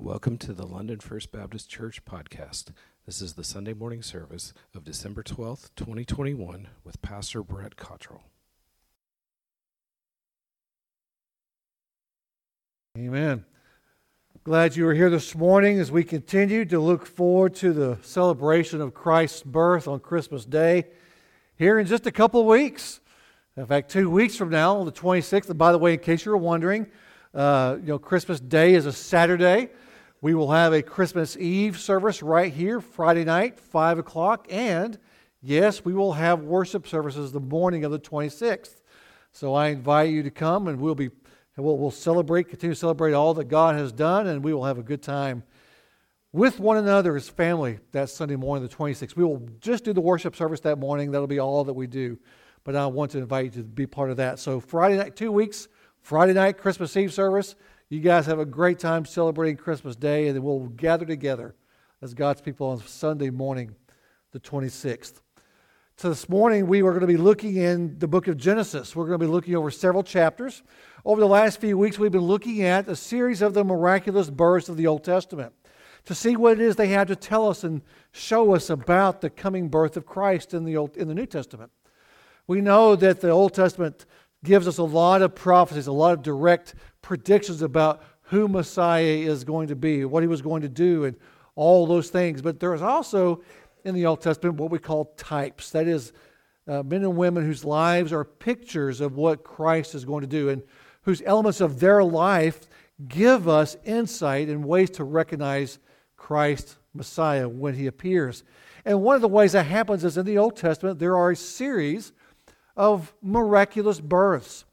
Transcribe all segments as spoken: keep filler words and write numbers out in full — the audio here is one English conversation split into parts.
Welcome to the London First Baptist Church podcast. This is the Sunday morning service of December twelfth, twenty twenty-one with Pastor Brett Cottrell. Amen. Glad you were here this morning as we continue to look forward to the celebration of Christ's birth on Christmas Day here in just a couple of weeks. In fact, two weeks from now on the twenty-sixth, and by the way, in case you were wondering, uh, you know, Christmas Day is a Saturday. We will have a Christmas Eve service right here, Friday night, five o'clock. And, yes, we will have worship services the morning of the twenty-sixth. So I invite you to come, and we'll be we'll, we'll celebrate, continue to celebrate all that God has done, and we will have a good time with one another as family that Sunday morning, the twenty-sixth. We will just do the worship service that morning. That'll be all that we do. But I want to invite you to be part of that. So Friday night, two weeks, Friday night, Christmas Eve service. You guys have a great time celebrating Christmas Day, and then we'll gather together as God's people on Sunday morning, the twenty-sixth. So this morning, we are going to be looking in the book of Genesis. We're going to be looking over several chapters. Over the last few weeks, we've been looking at a series of the miraculous births of the Old Testament to see what it is they had to tell us and show us about the coming birth of Christ in the Old, in the New Testament. We know that the Old Testament gives us a lot of prophecies, a lot of direct predictions about who Messiah is going to be, what he was going to do, and all those things. But there is also in the Old Testament what we call types. That is, uh, men and women whose lives are pictures of what Christ is going to do and whose elements of their life give us insight and ways to recognize Christ, Messiah, when he appears. And one of the ways that happens is in the Old Testament there are a series of miraculous births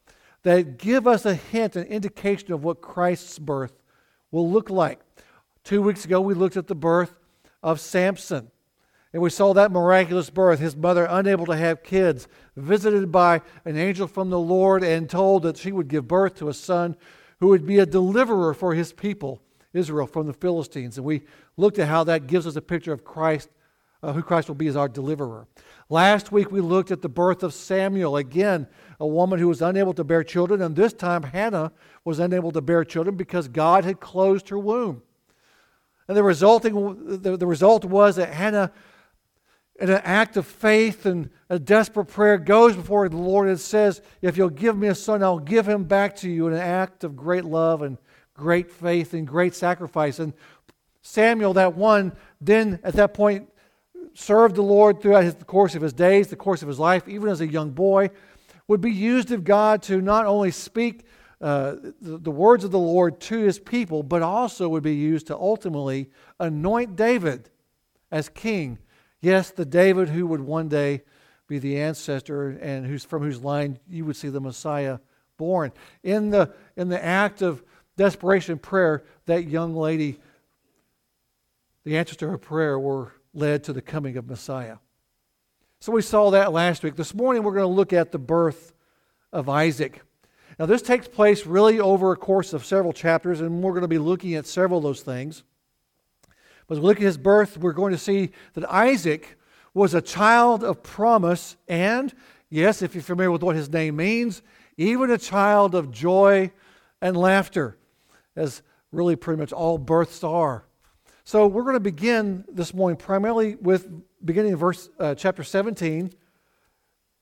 that give us a hint, an indication of what Christ's birth will look like. Two weeks ago, we looked at the birth of Samson, and we saw that miraculous birth. His mother, unable to have kids, visited by an angel from the Lord and told that she would give birth to a son who would be a deliverer for his people, Israel, from the Philistines. And we looked at how that gives us a picture of Christ, Uh, who Christ will be as our deliverer. Last week we looked at the birth of Samuel. Again, a woman who was unable to bear children, and this time Hannah was unable to bear children because God had closed her womb. And the resulting the, the result was that Hannah, in an act of faith and a desperate prayer, goes before the Lord and says, "If you'll give me a son, I'll give him back to you," in an act of great love and great faith and great sacrifice. And Samuel, that one, then at that point served the Lord throughout his, the course of his days, the course of his life, even as a young boy, would be used of God to not only speak uh, the, the words of the Lord to his people, but also would be used to ultimately anoint David as king. Yes, the David who would one day be the ancestor and who's, from whose line you would see the Messiah born. In the, in the act of desperation and prayer, that young lady, the answers to her prayer were led to the coming of Messiah. So we saw that last week. This morning we're going to look at the birth of Isaac. Now this takes place really over a course of several chapters, and we're going to be looking at several of those things. But as we look at his birth, we're going to see that Isaac was a child of promise and, yes, if you're familiar with what his name means, even a child of joy and laughter, as really pretty much all births are. So we're going to begin this morning primarily with beginning in verse uh, chapter seventeen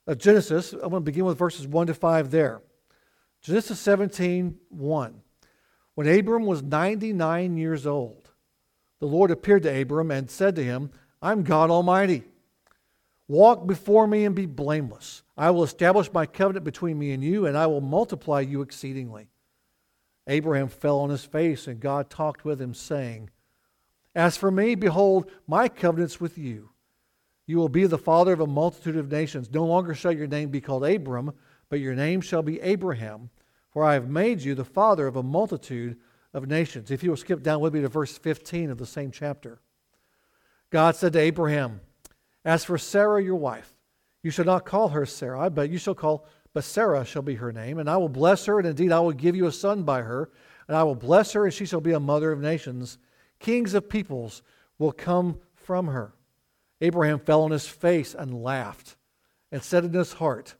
of Genesis. I'm going to begin with verses one to five there. Genesis seventeen, one. When Abram was ninety-nine years old, the Lord appeared to Abram and said to him, "I'm God Almighty. Walk before me and be blameless. I will establish my covenant between me and you, and I will multiply you exceedingly." Abraham fell on his face, and God talked with him, saying, "As for me, behold, my covenant's with you. You will be the father of a multitude of nations. No longer shall your name be called Abram, but your name shall be Abraham, for I have made you the father of a multitude of nations." If you will skip down with me to verse fifteen of the same chapter. God said to Abraham, "As for Sarah, your wife, you shall not call her Sarai, but you shall call, but Sarah shall be her name, and I will bless her, and indeed I will give you a son by her, and I will bless her, and she shall be a mother of nations. Kings of peoples will come from her." Abraham fell on his face and laughed and said in his heart,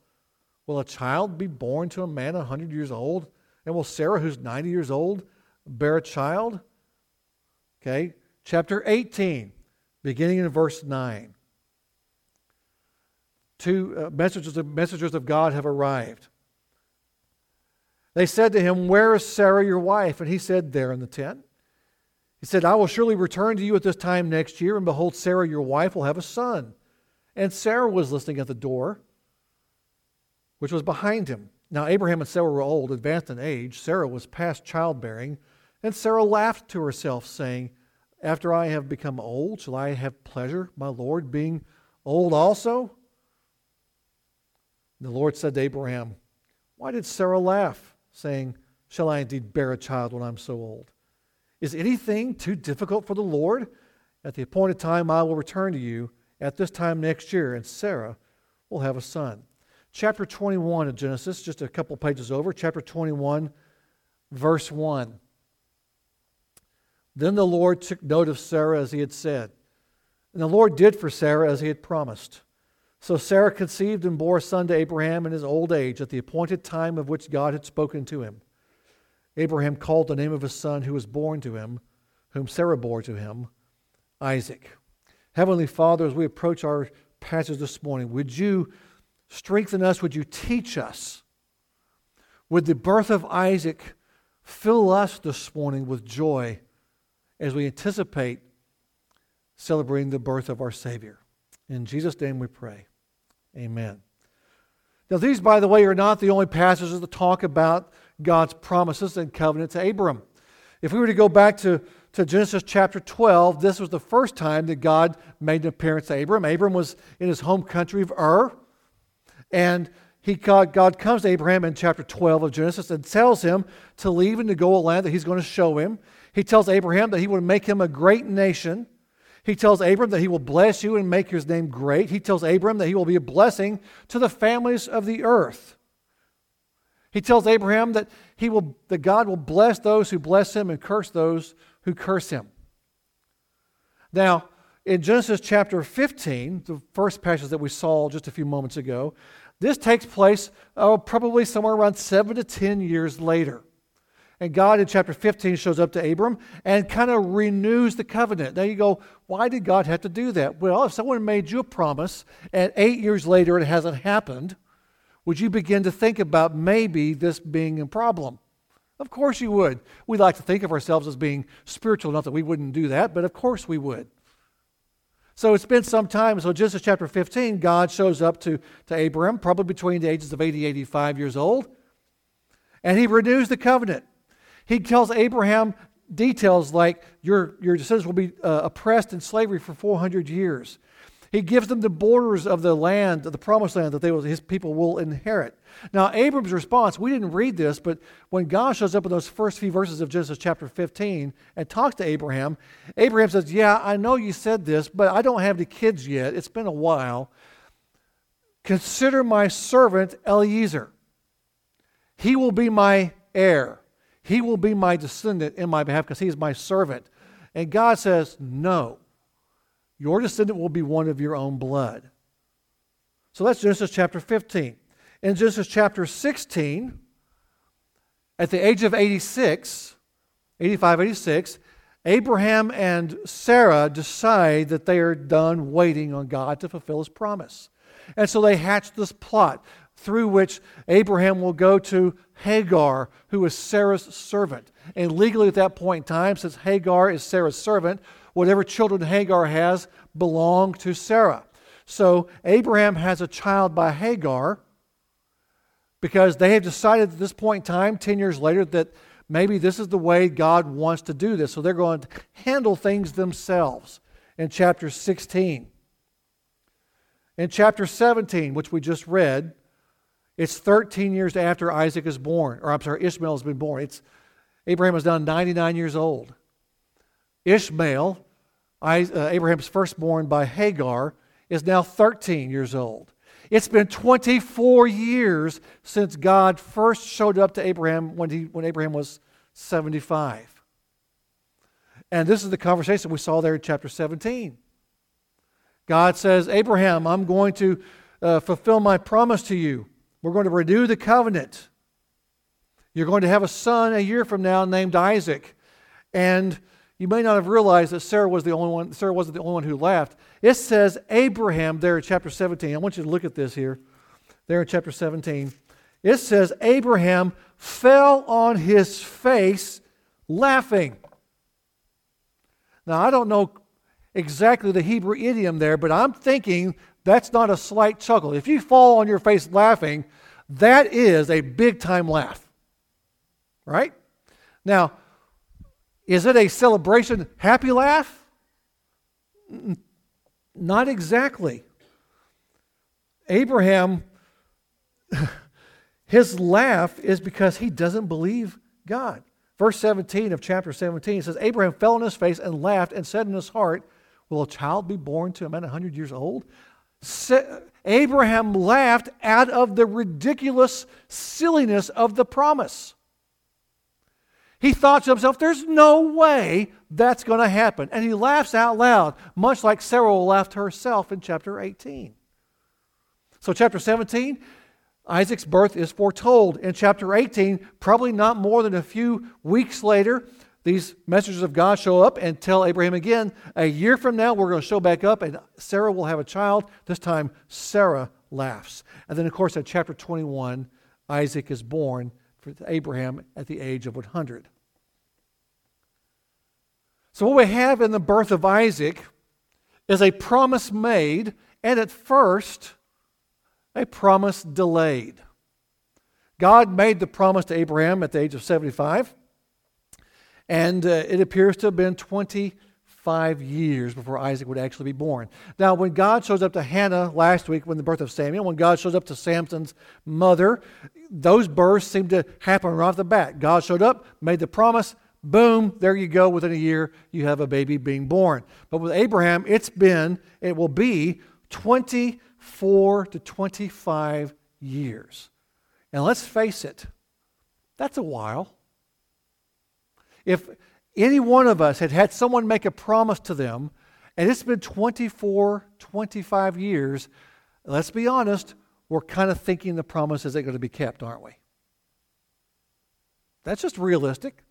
"Will a child be born to a man a hundred years old? And will Sarah, who's ninety years old, bear a child?" Okay, chapter eighteen, beginning in verse nine. Two uh, messengers, messengers of God have arrived. They said to him, "Where is Sarah your wife?" And he said, "There in the tent." He said, "I will surely return to you at this time next year, and behold, Sarah your wife will have a son." And Sarah was listening at the door, which was behind him. Now Abraham and Sarah were old, advanced in age. Sarah was past childbearing. And Sarah laughed to herself, saying, "After I have become old, shall I have pleasure, my Lord, being old also?" And the Lord said to Abraham, "Why did Sarah laugh, saying, 'Shall I indeed bear a child when I'm so old?' Is anything too difficult for the Lord? At the appointed time I will return to you at this time next year, and Sarah will have a son." Chapter twenty-one of Genesis, just a couple pages over, chapter twenty-one, verse one. Then the Lord took note of Sarah as he had said. And the Lord did for Sarah as he had promised. So Sarah conceived and bore a son to Abraham in his old age at the appointed time of which God had spoken to him. Abraham called the name of his son who was born to him, whom Sarah bore to him, Isaac. Heavenly Father, as we approach our passage this morning, would you strengthen us? Would you teach us? Would the birth of Isaac fill us this morning with joy as we anticipate celebrating the birth of our Savior? In Jesus' name we pray. Amen. Now these, by the way, are not the only passages that talk about God's promises and covenant to Abram. If we were to go back to, to Genesis chapter twelve, this was the first time that God made an appearance to Abram. Abram was in his home country of Ur, and he God comes to Abraham in chapter twelve of Genesis and tells him to leave and to go a land that he's going to show him. He tells Abraham that he will make him a great nation. He tells Abram that he will bless you and make his name great. He tells Abram that he will be a blessing to the families of the earth. He tells Abraham that he will, that God will bless those who bless him and curse those who curse him. Now, in Genesis chapter fifteen, the first passage that we saw just a few moments ago, this takes place uh, probably somewhere around seven to ten years later. And God in chapter fifteen shows up to Abram and kind of renews the covenant. Now you go, why did God have to do that? Well, if someone made you a promise and eight years later it hasn't happened, would you begin to think about maybe this being a problem? Of course you would. We like to think of ourselves as being spiritual, not that we wouldn't do that, but of course we would. So it's been some time. So Genesis chapter fifteen, God shows up to, to Abram, probably between the ages of eighty, eighty-five years old, and he renews the covenant. He tells Abraham details like your, your descendants will be uh, oppressed in slavery for four hundred years. He gives them the borders of the land, of the promised land that they will, his people will inherit. Now, Abram's response, we didn't read this, but when God shows up in those first few verses of Genesis chapter fifteen and talks to Abraham, Abraham says, "Yeah, I know you said this, but I don't have any kids yet. It's been a while. Consider my servant Eliezer. He will be my heir. He will be my descendant in my behalf because he is my servant." And God says, "No, your descendant will be one of your own blood." So that's Genesis chapter fifteen. In Genesis chapter sixteen, at the age of eighty-six, eighty-five, eighty-six, Abraham and Sarah decide that they are done waiting on God to fulfill his promise. And so they hatch this plot through which Abraham will go to Hagar, who is Sarah's servant. And legally at that point in time, since Hagar is Sarah's servant, whatever children Hagar has belong to Sarah. So Abraham has a child by Hagar because they have decided at this point in time, ten years later, that maybe this is the way God wants to do this. So they're going to handle things themselves in chapter sixteen. In chapter seventeen, which we just read, it's thirteen years after Isaac is born, or I'm sorry, Ishmael has been born. It's Abraham is now ninety-nine years old. Ishmael, Abraham's firstborn by Hagar, is now thirteen years old. It's been twenty-four years since God first showed up to Abraham when he when Abraham was seventy-five. And this is the conversation we saw there in chapter seventeen. God says, "Abraham, I'm going to uh, fulfill my promise to you. We're going to renew the covenant. You're going to have a son a year from now named Isaac. And You may not have realized that Sarah was the only one. Sarah wasn't the only one who laughed. It says Abraham there in chapter seventeen. I want you to look at this here. There in chapter seventeen. It says Abraham fell on his face laughing. Now, I don't know exactly the Hebrew idiom there, but I'm thinking that's not a slight chuckle. If you fall on your face laughing, that is a big-time laugh. Right? Now, is it a celebration, happy laugh? Not exactly. Abraham, his laugh is because he doesn't believe God. Verse seventeen of chapter seventeen says, Abraham fell on his face and laughed and said in his heart, will a child be born to a man one hundred years old? Se- Abraham laughed out of the ridiculous silliness of the promise. He thought to himself, there's no way that's going to happen. And he laughs out loud, much like Sarah laughed herself in chapter eighteen. So chapter seventeen, Isaac's birth is foretold. In chapter eighteen, probably not more than a few weeks later, these messengers of God show up and tell Abraham again, a year from now, we're going to show back up and Sarah will have a child. This time, Sarah laughs. And then, of course, at chapter twenty-one, Isaac is born for Abraham at the age of one hundred. So what we have in the birth of Isaac is a promise made and at first, a promise delayed. God made the promise to Abraham at the age of seventy-five, and uh, it appears to have been twenty-five years before Isaac would actually be born. Now, when God shows up to Hannah last week, when the birth of Samuel, when God shows up to Samson's mother, those births seem to happen right off the bat. God showed up, made the promise, boom, there you go. Within a year, you have a baby being born. But with Abraham, it's been, it will be twenty-five Four to twenty-five years. And let's face it, that's a while. If any one of us had had someone make a promise to them, and it's been twenty-four, twenty-five years, let's be honest, we're kind of thinking the promise isn't going to be kept, aren't we? That's just realistic.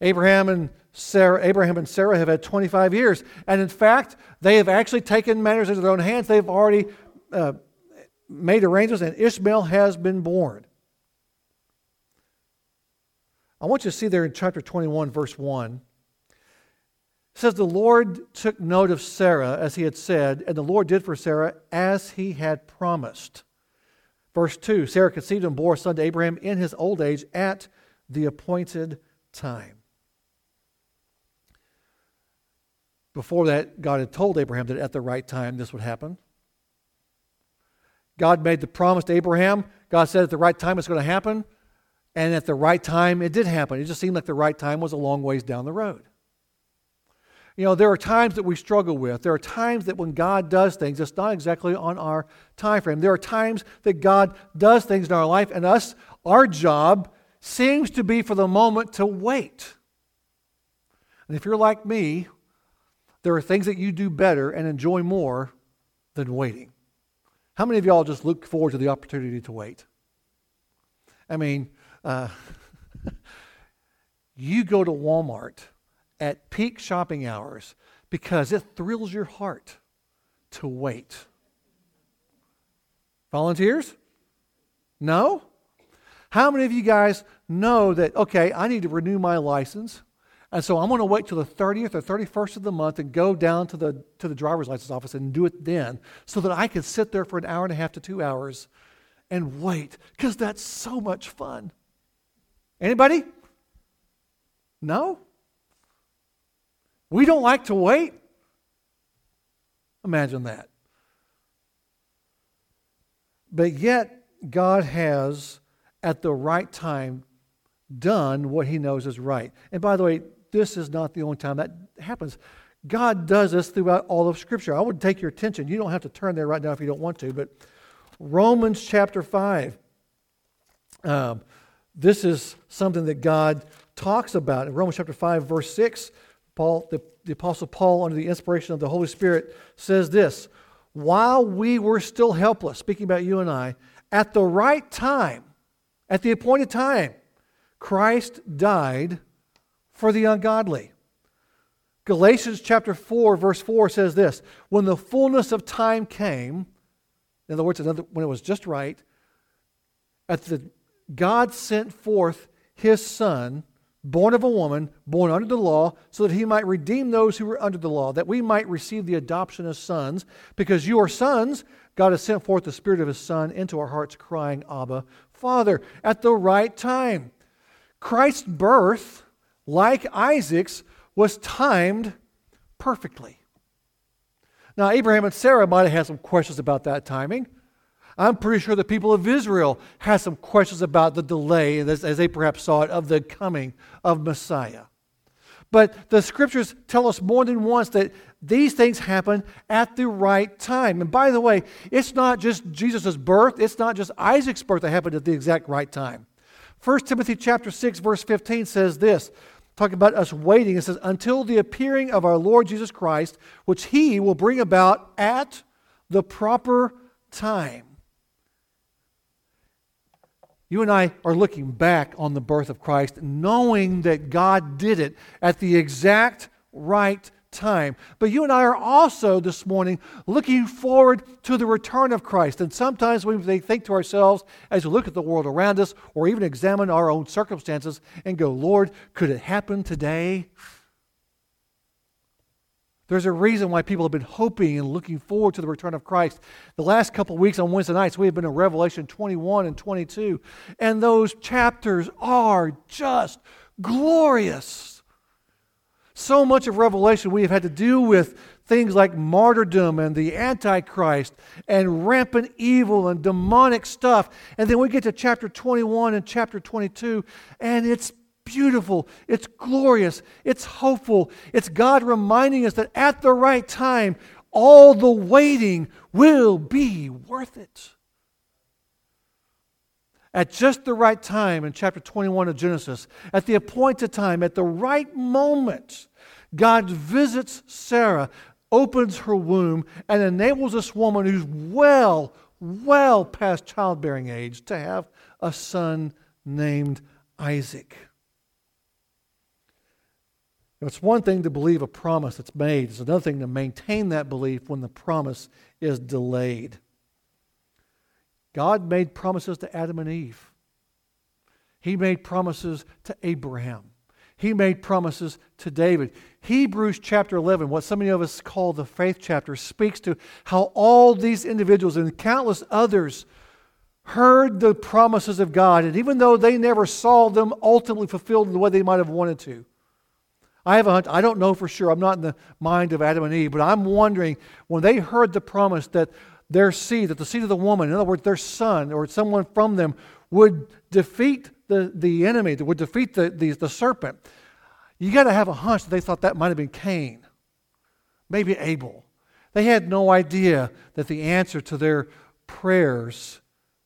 Abraham and Sarah, Abraham and Sarah have had twenty-five years. And in fact, they have actually taken matters into their own hands. They've already uh, made arrangements, and Ishmael has been born. I want you to see there in chapter twenty-one, verse one. It says, the Lord took note of Sarah, as he had said, and the Lord did for Sarah as he had promised. Verse two, Sarah conceived and bore a son to Abraham in his old age at the appointed time. Before that, God had told Abraham that at the right time this would happen. God made the promise to Abraham. God said at the right time it's going to happen. And at the right time, it did happen. It just seemed like the right time was a long ways down the road. You know, there are times that we struggle with. There are times that when God does things, it's not exactly on our time frame. There are times that God does things in our life, and us, our job seems to be for the moment to wait. And if you're like me, there are things that you do better and enjoy more than waiting. How many of y'all just look forward to the opportunity to wait? I mean, uh, you go to Walmart at peak shopping hours because it thrills your heart to wait. Volunteers? No? How many of you guys know that, okay, I need to renew my license? And so I'm going to wait till the thirtieth or thirty-first of the month and go down to the to the driver's license office and do it then so that I can sit there for an hour and a half to two hours and wait because that's so much fun. Anybody? No? We don't like to wait? Imagine that. But yet God has, at the right time, done what he knows is right. And by the way, this is not the only time that happens. God does this throughout all of Scripture. I would take your attention. You don't have to turn there right now if you don't want to, but Romans chapter five. Um, this is something that God talks about. In Romans chapter five, verse six, Paul, the, the Apostle Paul, under the inspiration of the Holy Spirit, says this, while we were still helpless, speaking about you and I, at the right time, at the appointed time, Christ died for the ungodly. Galatians chapter four, verse four says this, when the fullness of time came, in other words, another, when it was just right, at the God sent forth His Son, born of a woman, born under the law, so that He might redeem those who were under the law, that we might receive the adoption as sons. Because you are sons, God has sent forth the Spirit of His Son into our hearts, crying, Abba, Father, at the right time. Christ's birth, like Isaac's, was timed perfectly. Now, Abraham and Sarah might have had some questions about that timing. I'm pretty sure the people of Israel had some questions about the delay, as, as they perhaps saw it, of the coming of Messiah. But the Scriptures tell us more than once that these things happen at the right time. And by the way, it's not just Jesus' birth, it's not just Isaac's birth that happened at the exact right time. First Timothy chapter six, verse fifteen says this, talking about us waiting, it says, until the appearing of our Lord Jesus Christ, which He will bring about at the proper time. You and I are looking back on the birth of Christ, knowing that God did it at the exact right time. But you and I are also this morning looking forward to the return of Christ. And sometimes we may think to ourselves, as we look at the world around us, or even examine our own circumstances and go, Lord, could it happen today? There's a reason why people have been hoping and looking forward to the return of Christ. The last couple of weeks on Wednesday nights, we have been in Revelation twenty-one and twenty-two, and those chapters are just glorious. So much of Revelation we have had to do with things like martyrdom and the Antichrist and rampant evil and demonic stuff. And then we get to chapter twenty-one and chapter twenty-two, and it's beautiful, it's glorious, it's hopeful. It's God reminding us that at the right time, all the waiting will be worth it. At just the right time in chapter twenty-one of Genesis, at the appointed time, at the right moment, God visits Sarah, opens her womb, and enables this woman who's well, well past childbearing age to have a son named Isaac. It's one thing to believe a promise that's made. It's another thing to maintain that belief when the promise is delayed. God made promises to Adam and Eve. He made promises to Abraham. He made promises to David. Hebrews chapter eleven, what so many of us call the faith chapter, speaks to how all these individuals and countless others heard the promises of God, and even though they never saw them ultimately fulfilled in the way they might have wanted to, I have a hunch, I don't know for sure, I'm not in the mind of Adam and Eve, but I'm wondering, when they heard the promise that their seed, that the seed of the woman, in other words, their son or someone from them, would defeat the, the enemy, would defeat the, the, the serpent, you got to have a hunch that they thought that might have been Cain, maybe Abel. They had no idea that the answer to their prayers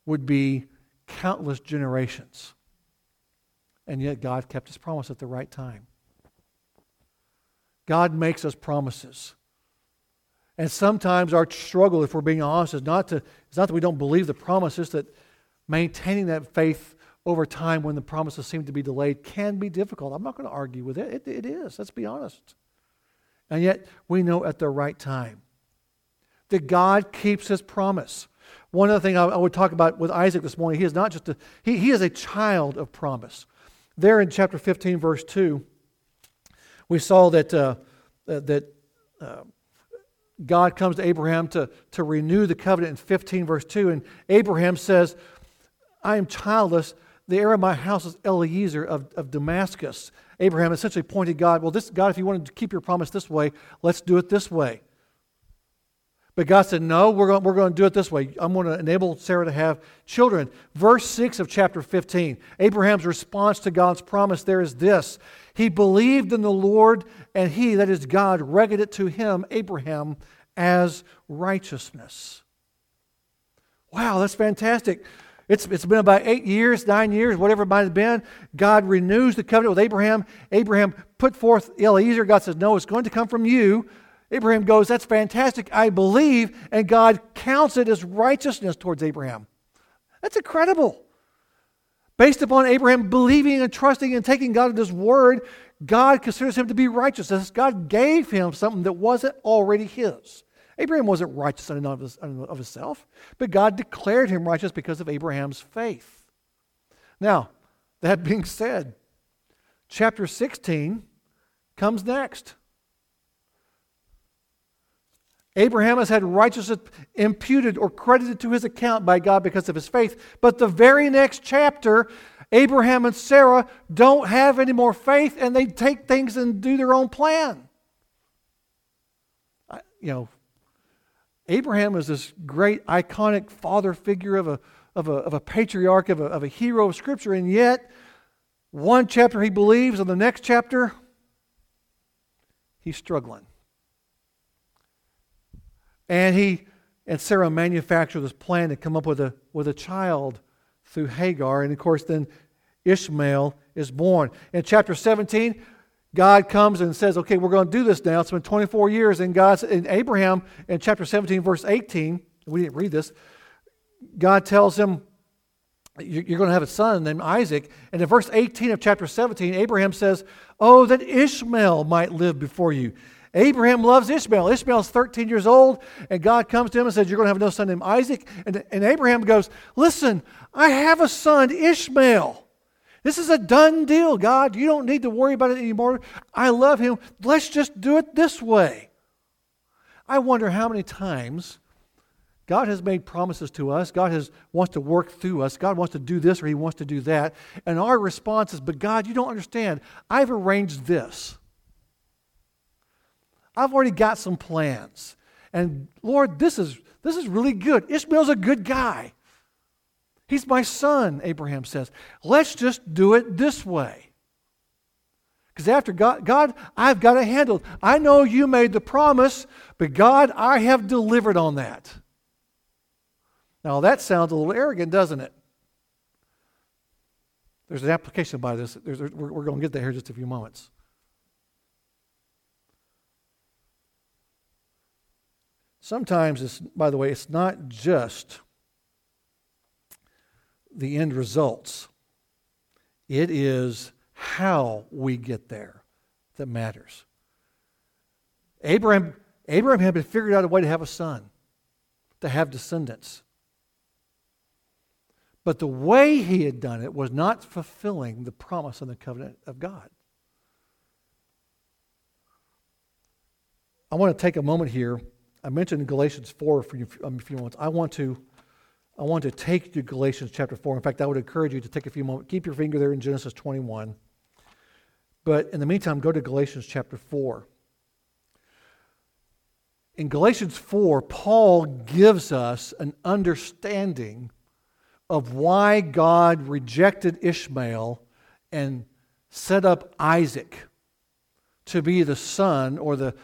would be countless generations. And yet God kept His promise at the right time. God makes us promises. And sometimes our struggle, if we're being honest, is not to it's not that we don't believe the promise, it's that maintaining that faith over time when the promises seem to be delayed can be difficult. I'm not going to argue with it. It, it is, let's be honest. And yet, we know at the right time that God keeps His promise. One other thing I, I would talk about with Isaac this morning, he is not just a, he, he is a child of promise. There in chapter fifteen, verse two, we saw that uh, that uh, God comes to Abraham to, to renew the covenant in fifteen, verse two. And Abraham says, I am childless. The heir of my house is Eliezer of, of Damascus. Abraham essentially pointed God, well, this God, if you wanted to keep your promise this way, let's do it this way. But God said, no, we're going, we're going to do it this way. I'm going to enable Sarah to have children. Verse six of chapter fifteen, Abraham's response to God's promise there is this. He believed in the Lord, and He, that is God, reckoned it to him, Abraham, as righteousness. Wow, that's fantastic. It's, it's been about eight years, nine years, whatever it might have been. God renews the covenant with Abraham. Abraham put forth Eliezer. God says, no, it's going to come from you. Abraham goes, that's fantastic, I believe, and God counts it as righteousness towards Abraham. That's incredible. Based upon Abraham believing and trusting and taking God at his word, God considers him to be righteous. God gave him something that wasn't already his. Abraham wasn't righteous in and of, his, of himself, but God declared him righteous because of Abraham's faith. Now, that being said, chapter sixteen comes next. Abraham has had righteousness imputed or credited to his account by God because of his faith. But the very next chapter, Abraham and Sarah don't have any more faith, and they take things and do their own plan. I, you know, Abraham is this great, iconic father figure of a of a, of a patriarch, of a, of a hero of Scripture, and yet one chapter he believes, and the next chapter he's struggling. And he and Sarah manufacture this plan to come up with a with a child through Hagar. And of course, then Ishmael is born. In chapter seventeen, God comes and says, okay, we're going to do this now. It's been twenty-four years. And God's in Abraham, in chapter seventeen, verse eighteen, we didn't read this, God tells him, you're going to have a son named Isaac. And in verse eighteen of chapter seventeen, Abraham says, oh, that Ishmael might live before you. Abraham loves Ishmael. Ishmael's thirteen years old, and God comes to him and says, you're going to have no son named Isaac. And, and Abraham goes, listen, I have a son, Ishmael. This is a done deal, God. You don't need to worry about it anymore. I love him. Let's just do it this way. I wonder how many times God has made promises to us. God has wants to work through us. God wants to do this or he wants to do that. And our response is, but God, you don't understand. I've arranged this. I've already got some plans. And Lord, this is this is really good. Ishmael's a good guy. He's my son, Abraham says. Let's just do it this way. Because after God, God, I've got a handle. I know you made the promise, but God, I have delivered on that. Now that sounds a little arrogant, doesn't it? There's an application by this. There's, we're, we're going to get there here in just a few moments. Sometimes, it's, by the way, it's not just the end results. It is how we get there that matters. Abraham, Abraham had figured out a way to have a son, to have descendants. But the way he had done it was not fulfilling the promise and the covenant of God. I want to take a moment here. I mentioned Galatians four for you, um, a few moments. I want to, I want to take you to Galatians chapter four. In fact, I would encourage you to take a few moments. Keep your finger there in Genesis twenty-one. But in the meantime, go to Galatians chapter four. In Galatians four, Paul gives us an understanding of why God rejected Ishmael and set up Isaac to be the son or the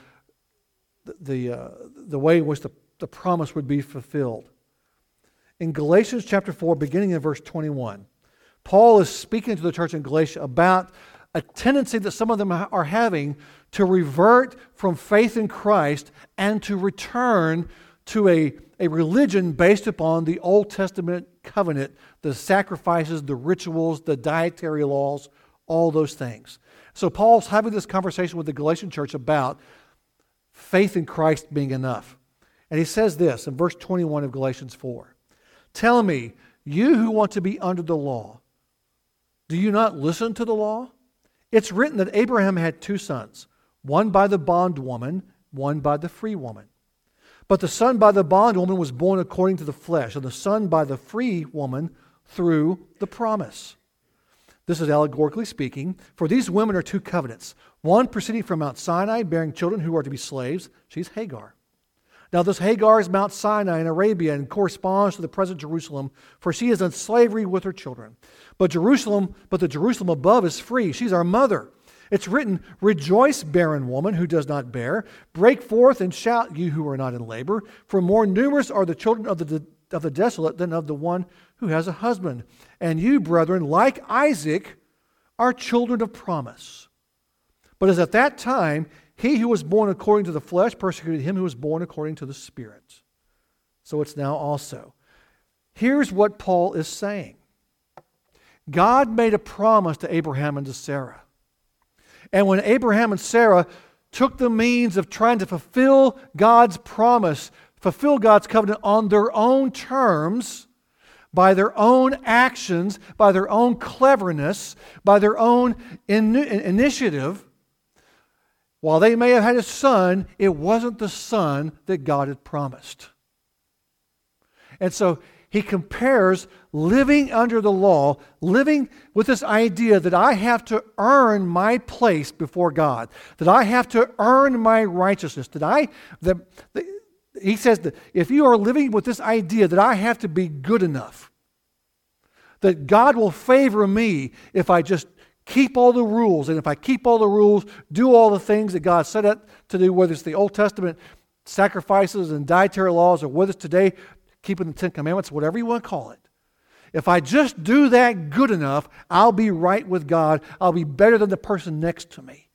the uh, the way in which the, the promise would be fulfilled. In Galatians chapter four, beginning in verse twenty-one, Paul is speaking to the church in Galatia about a tendency that some of them are having to revert from faith in Christ and to return to a, a religion based upon the Old Testament covenant, the sacrifices, the rituals, the dietary laws, all those things. So Paul's having this conversation with the Galatian church about faith in Christ being enough. And he says this in verse twenty-one of Galatians four. Tell me, you who want to be under the law, do you not listen to the law? It's written that Abraham had two sons, one by the bondwoman, one by the free woman. But the son by the bondwoman was born according to the flesh, and the son by the free woman through the promise. This is allegorically speaking, for these women are two covenants, one proceeding from Mount Sinai, bearing children who are to be slaves. She's Hagar. Now this Hagar is Mount Sinai in Arabia and corresponds to the present Jerusalem, for she is in slavery with her children. But Jerusalem, but the Jerusalem above is free. She's our mother. It's written, rejoice, barren woman who does not bear. Break forth and shout, you who are not in labor, for more numerous are the children of the of the desolate than of the one who has a husband. And you, brethren, like Isaac, are children of promise. But as at that time, he who was born according to the flesh persecuted him who was born according to the Spirit. So it's now also. Here's what Paul is saying. God made a promise to Abraham and to Sarah. And when Abraham and Sarah took the means of trying to fulfill God's promise, fulfill God's covenant on their own terms, by their own actions, by their own cleverness, by their own in- initiative, while they may have had a son, it wasn't the son that God had promised. And so he compares living under the law, living with this idea that I have to earn my place before God, that I have to earn my righteousness, that I... that, that He says that if you are living with this idea that I have to be good enough, that God will favor me if I just keep all the rules, and if I keep all the rules, do all the things that God set out to do, whether it's the Old Testament sacrifices and dietary laws, or whether it's today keeping the Ten Commandments, whatever you want to call it. If I just do that good enough, I'll be right with God. I'll be better than the person next to me.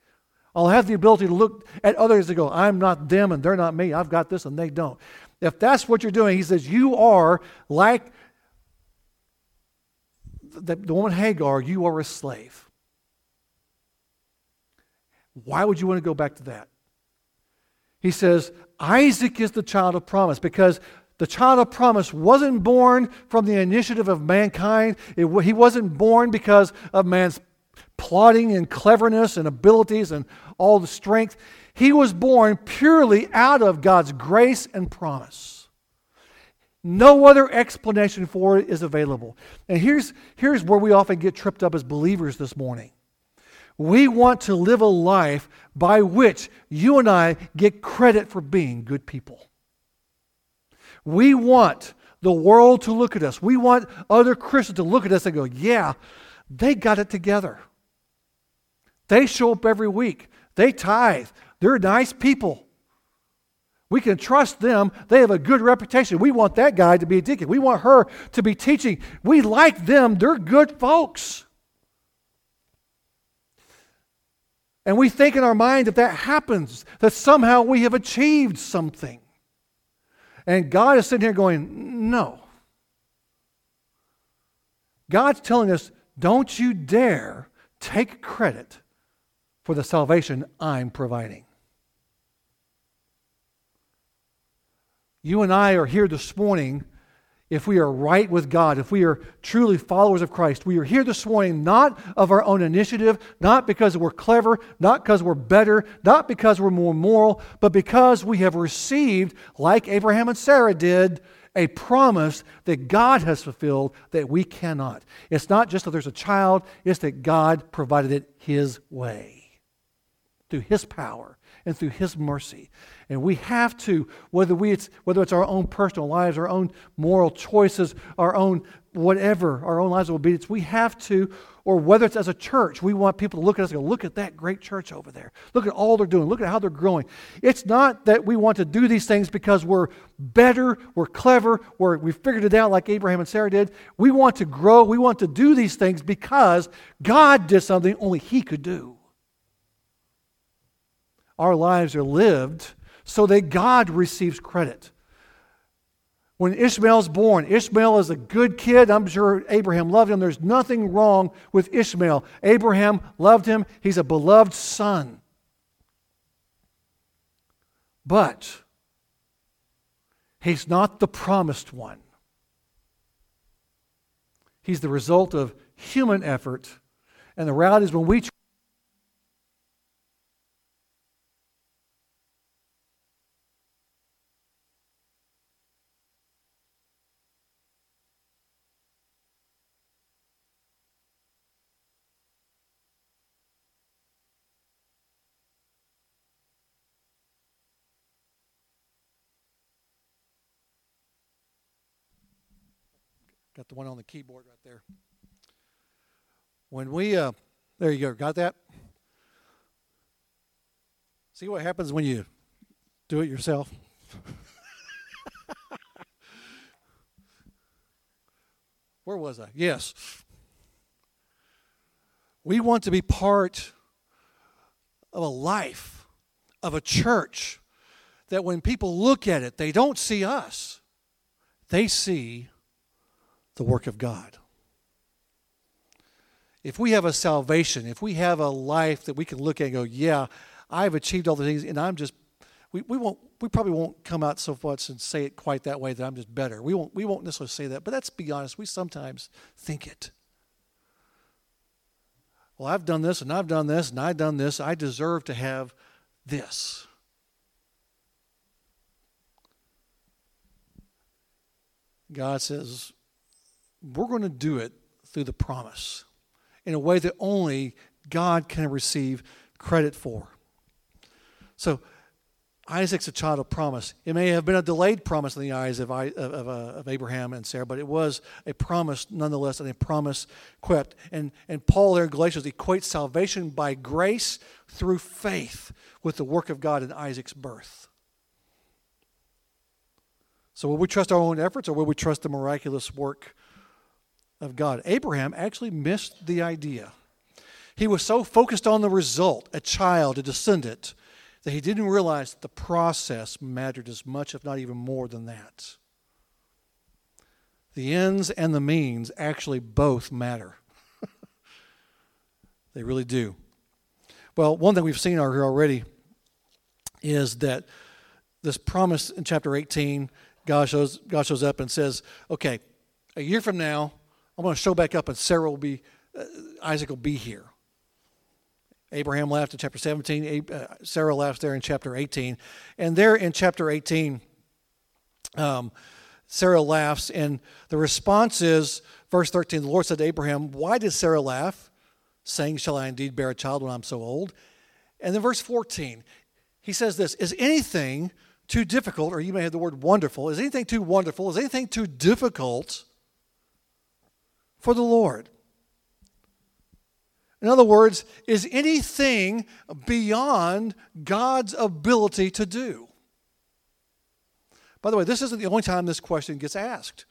I'll have the ability to look at others and go, I'm not them and they're not me. I've got this and they don't. If that's what you're doing, he says, you are like the, the woman Hagar, you are a slave. Why would you want to go back to that? He says, Isaac is the child of promise, because the child of promise wasn't born from the initiative of mankind. It, he wasn't born because of man's plotting and cleverness and abilities and all the strength. He was born purely out of God's grace and promise. No other explanation for it is available. And here's, here's where we often get tripped up as believers this morning. We want to live a life by which you and I get credit for being good people. We want the world to look at us. We want other Christians to look at us and go, yeah, they got it together. They show up every week. They tithe. They're nice people. We can trust them. They have a good reputation. We want that guy to be a deacon. We want her to be teaching. We like them. They're good folks. And we think in our mind, if that happens, that somehow we have achieved something. And God is sitting here going, no. God's telling us, don't you dare take credit for the salvation I'm providing. You and I are here this morning if we are right with God, if we are truly followers of Christ. We are here this morning not of our own initiative, not because we're clever, not because we're better, not because we're more moral, but because we have received, like Abraham and Sarah did, a promise that God has fulfilled that we cannot. It's not just that there's a child, it's that God provided it His way, through His power and through His mercy. And we have to, whether we it's whether it's our own personal lives, our own moral choices, our own whatever, our own lives of obedience, we have to, or whether it's as a church, we want people to look at us and go, look at that great church over there. Look at all they're doing. Look at how they're growing. It's not that we want to do these things because we're better, we're clever, we're, we figured it out like Abraham and Sarah did. We want to grow. We want to do these things because God did something only He could do. Our lives are lived so that God receives credit. When Ishmael's born, Ishmael is a good kid. I'm sure Abraham loved him. There's nothing wrong with Ishmael. Abraham loved him. He's a beloved son. But he's not the promised one. He's the result of human effort. And the reality is when we try Got the one on the keyboard right there. When we, uh, there you go, got that? See what happens when you do it yourself? Where was I? Yes. We want to be part of a life, of a church, that when people look at it, they don't see us. They see the work of God. if we have a salvation, if we have a life that we can look at and go, yeah, I've achieved all the things, and I'm just, we, we won't, we probably won't come out so much and say it quite that way that I'm just better. We won't, we won't necessarily say that, but let's be honest, we sometimes think it. Well, I've done this, and I've done this, and I've done this. I deserve to have this. God says, we're going to do it through the promise in a way that only God can receive credit for. So Isaac's a child of promise. It may have been a delayed promise in the eyes of, of, of, of Abraham and Sarah, but it was a promise nonetheless, and a promise kept. And, and Paul there in Galatians equates salvation by grace through faith with the work of God in Isaac's birth. So will we trust our own efforts, or will we trust the miraculous work of God? Abraham actually missed the idea. He was so focused on the result, a child, a descendant, that he didn't realize that the process mattered as much, if not even more than that. The ends and the means actually both matter. They really do. Well, one thing we've seen here already is that this promise in chapter eighteen, God shows, God shows up and says, okay, a year from now, I'm going to show back up and Sarah will be, uh, Isaac will be here. Abraham left in chapter seventeen. Sarah left there in chapter eighteen. And there in chapter eighteen, um, Sarah laughs. And the response is, verse thirteen, the Lord said to Abraham, why did Sarah laugh, saying, shall I indeed bear a child when I'm so old? And then verse fourteen, he says this, is anything too difficult, or you may have the word wonderful, is anything too wonderful, is anything too difficult for the Lord? In other words, is anything beyond God's ability to do? By the way, this isn't the only time this question gets asked.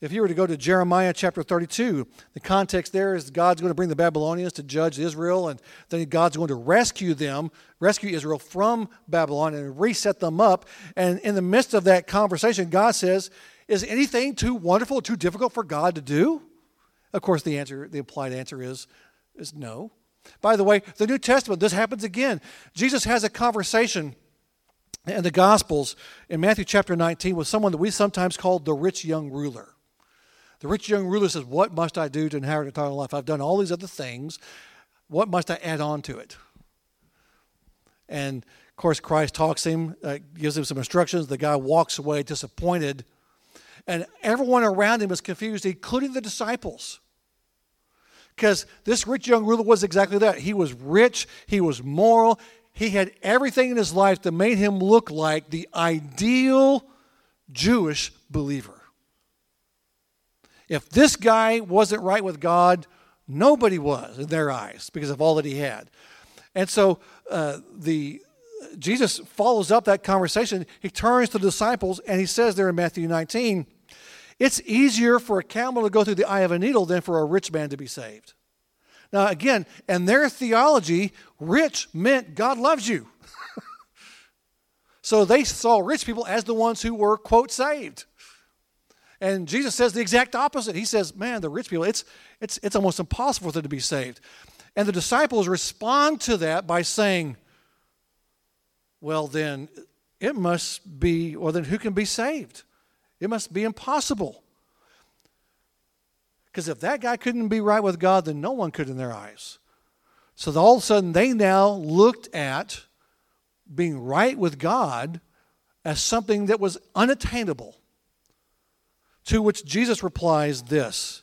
If you were to go to Jeremiah chapter thirty-two, the context there is God's going to bring the Babylonians to judge Israel, and then God's going to rescue them, rescue Israel from Babylon and reset them up. And in the midst of that conversation, God says, is anything too wonderful, too difficult for God to do? Of course, the answer, the implied answer is, is no. By the way, the New Testament, this happens again. Jesus has a conversation in the Gospels in Matthew chapter nineteen with someone that we sometimes call the rich young ruler. The rich young ruler says, what must I do to inherit eternal life? I've done all these other things. What must I add on to it? And, of course, Christ talks to him, uh, gives him some instructions. The guy walks away disappointed. And everyone around him is confused, including the disciples. Because this rich young ruler was exactly that. He was rich. He was moral. He had everything in his life that made him look like the ideal Jewish believer. If this guy wasn't right with God, nobody was in their eyes because of all that he had. And so uh, the Jesus follows up that conversation. He turns to the disciples, and he says there in Matthew nineteen, it's easier for a camel to go through the eye of a needle than for a rich man to be saved. Now, again, in their theology, rich meant God loves you. So they saw rich people as the ones who were, quote, saved. And Jesus says the exact opposite. He says, man, the rich people, it's, it's, it's almost impossible for them to be saved. And the disciples respond to that by saying, well, then it must be, or then who can be saved? It must be impossible. Because if that guy couldn't be right with God, then no one could in their eyes. So all of a sudden, they now looked at being right with God as something that was unattainable. To which Jesus replies this.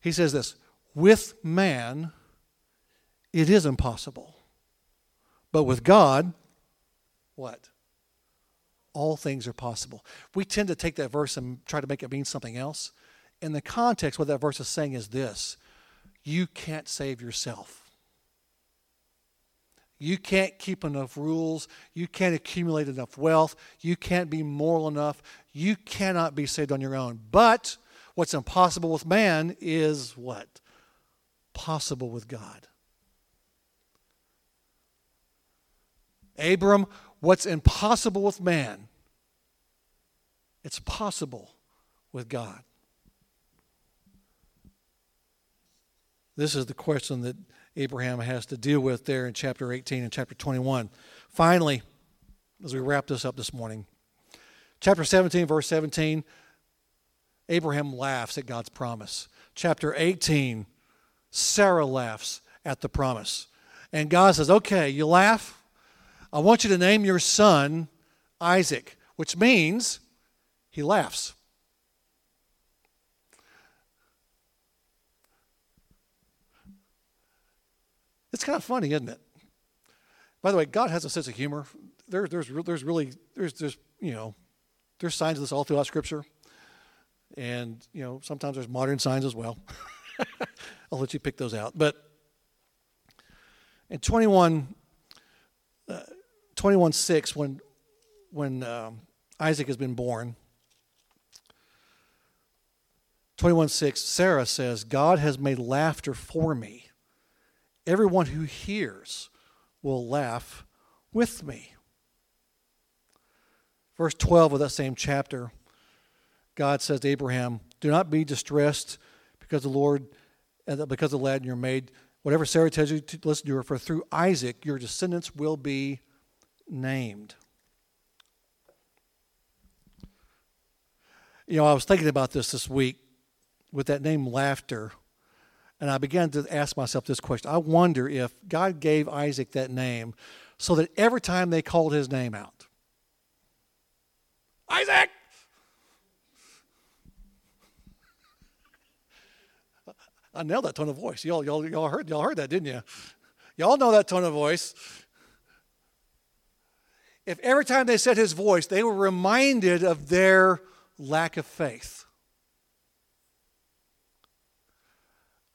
He says this, with man, it is impossible. But with God, what? All things are possible. We tend to take that verse and try to make it mean something else. In the context, what that verse is saying is this. You can't save yourself. You can't keep enough rules. You can't accumulate enough wealth. You can't be moral enough. You cannot be saved on your own. But what's impossible with man is what? Possible with God. Abram, what's impossible with man, it's possible with God. This is the question that Abraham has to deal with there in chapter eighteen and chapter twenty-one. Finally, as we wrap this up this morning, chapter seventeen, verse seventeen, Abraham laughs at God's promise. Chapter eighteen, Sarah laughs at the promise. And God says, okay, you laugh? I want you to name your son Isaac, which means he laughs. It's kind of funny, isn't it? By the way, God has a sense of humor. There, there's, there's really, there's, there's, you know, there's signs of this all throughout Scripture. And, you know, sometimes there's modern signs as well. I'll let you pick those out. But in twenty-one, uh, twenty-one six, when, when um, Isaac has been born, twenty-one six, Sarah says, God has made laughter for me. Everyone who hears will laugh with me. Verse twelve of that same chapter, God says to Abraham, do not be distressed because the Lord, because the lad and your maid, whatever Sarah tells you to listen to her, for through Isaac your descendants will be named. You know, I was thinking about this this week with that name laughter. And I began to ask myself this question. I wonder if God gave Isaac that name so that every time they called his name out, Isaac! I nailed that tone of voice. Y'all, y'all, y'all heard, y'all heard that, didn't you? Y'all know that tone of voice. If every time they said his voice, they were reminded of their lack of faith.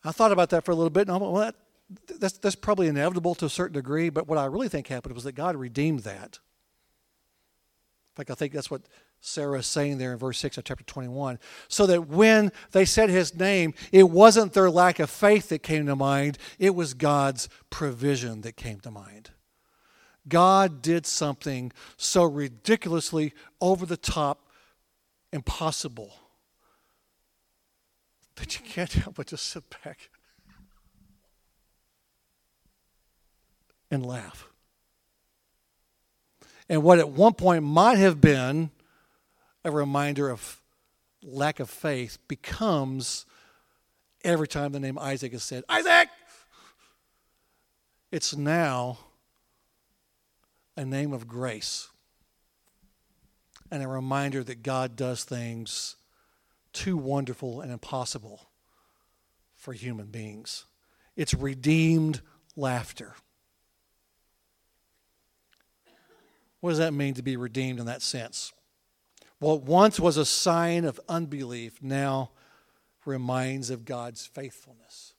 I thought about that for a little bit, and I went, well, that, that's, that's probably inevitable to a certain degree, but what I really think happened was that God redeemed that. In fact, I think that's what Sarah is saying there in verse six of chapter twenty-one, so that when they said his name, it wasn't their lack of faith that came to mind, it was God's provision that came to mind. God did something so ridiculously over the top, impossible, that you can't help but just sit back and laugh. And what at one point might have been a reminder of lack of faith becomes, every time the name Isaac is said, Isaac! It's now a name of grace and a reminder that God does things too wonderful and impossible for human beings. It's redeemed laughter. What does that mean to be redeemed in that sense? What once was a sign of unbelief now reminds of God's faithfulness.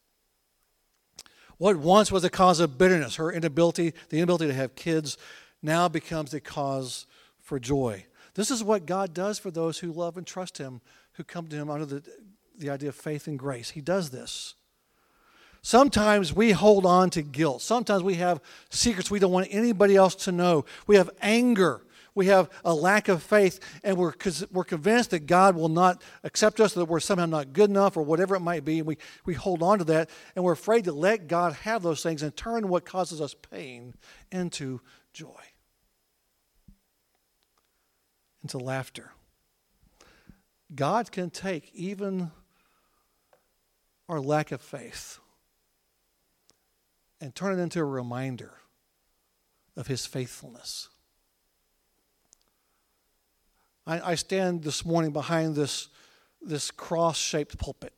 What once was a cause of bitterness, her inability, the inability to have kids, now becomes a cause for joy. This is what God does for those who love and trust him, who come to him under the, the idea of faith and grace. He does this. Sometimes we hold on to guilt. Sometimes we have secrets we don't want anybody else to know. We have anger. We have a lack of faith, and we're we're convinced that God will not accept us, that we're somehow not good enough or whatever it might be, and we, we hold on to that, and we're afraid to let God have those things and turn what causes us pain into joy, into laughter. God can take even our lack of faith and turn it into a reminder of his faithfulness. I, I stand this morning behind this, this cross-shaped pulpit.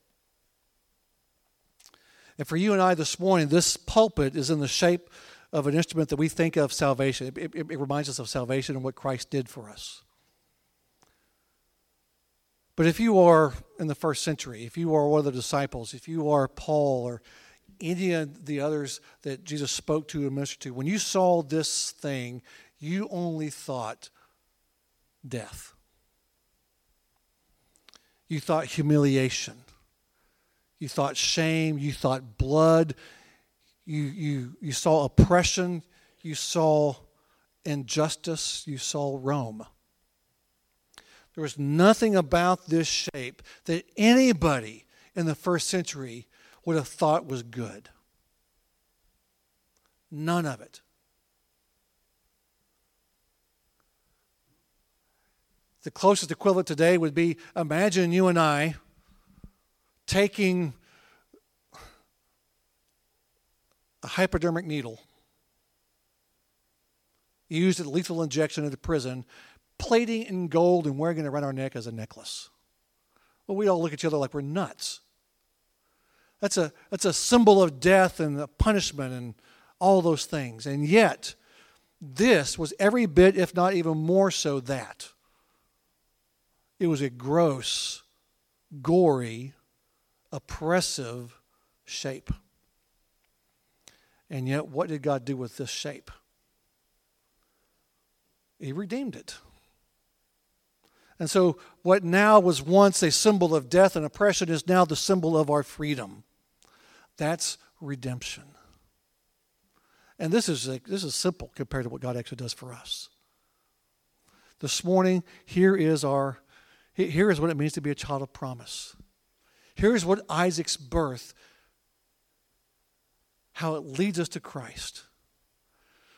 And for you and I this morning, this pulpit is in the shape of an instrument that we think of salvation. It, it, it reminds us of salvation and what Christ did for us. But if you are in the first century, if you are one of the disciples, if you are Paul or any of the others that Jesus spoke to and ministered to, when you saw this thing, you only thought death. You thought humiliation. You thought shame. You thought blood. You, you, you saw oppression. You saw injustice. You saw Rome. There was nothing about this shape that anybody in the first century would have thought was good. None of it. The closest equivalent today would be, imagine you and I taking a hypodermic needle used as a lethal injection into prison, plating in gold and wearing it around our neck as a necklace. Well, we all look at each other like we're nuts. That's a, that's a symbol of death and the punishment and all those things. And yet, this was every bit, if not even more so, that. It was a gross, gory, oppressive shape. And yet, what did God do with this shape? He redeemed it. And so what now was once a symbol of death and oppression is now the symbol of our freedom. That's redemption. And this is a, this is simple compared to what God actually does for us. This morning, here is our Here is what it means to be a child of promise. Here is what Isaac's birth, how it leads us to Christ.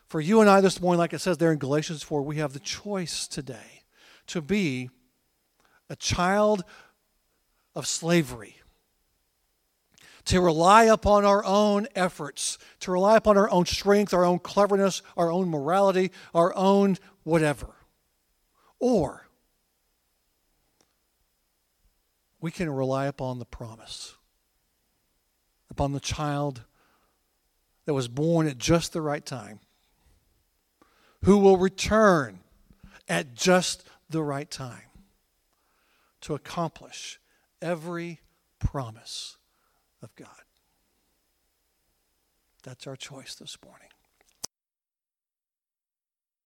For you and I this morning, like it says there in Galatians four, we have the choice today to be a child of slavery, to rely upon our own efforts, to rely upon our own strength, our own cleverness, our own morality, our own whatever. Or we can rely upon the promise, upon the child that was born at just the right time, who will return at just the right time to accomplish every promise of God. That's our choice this morning.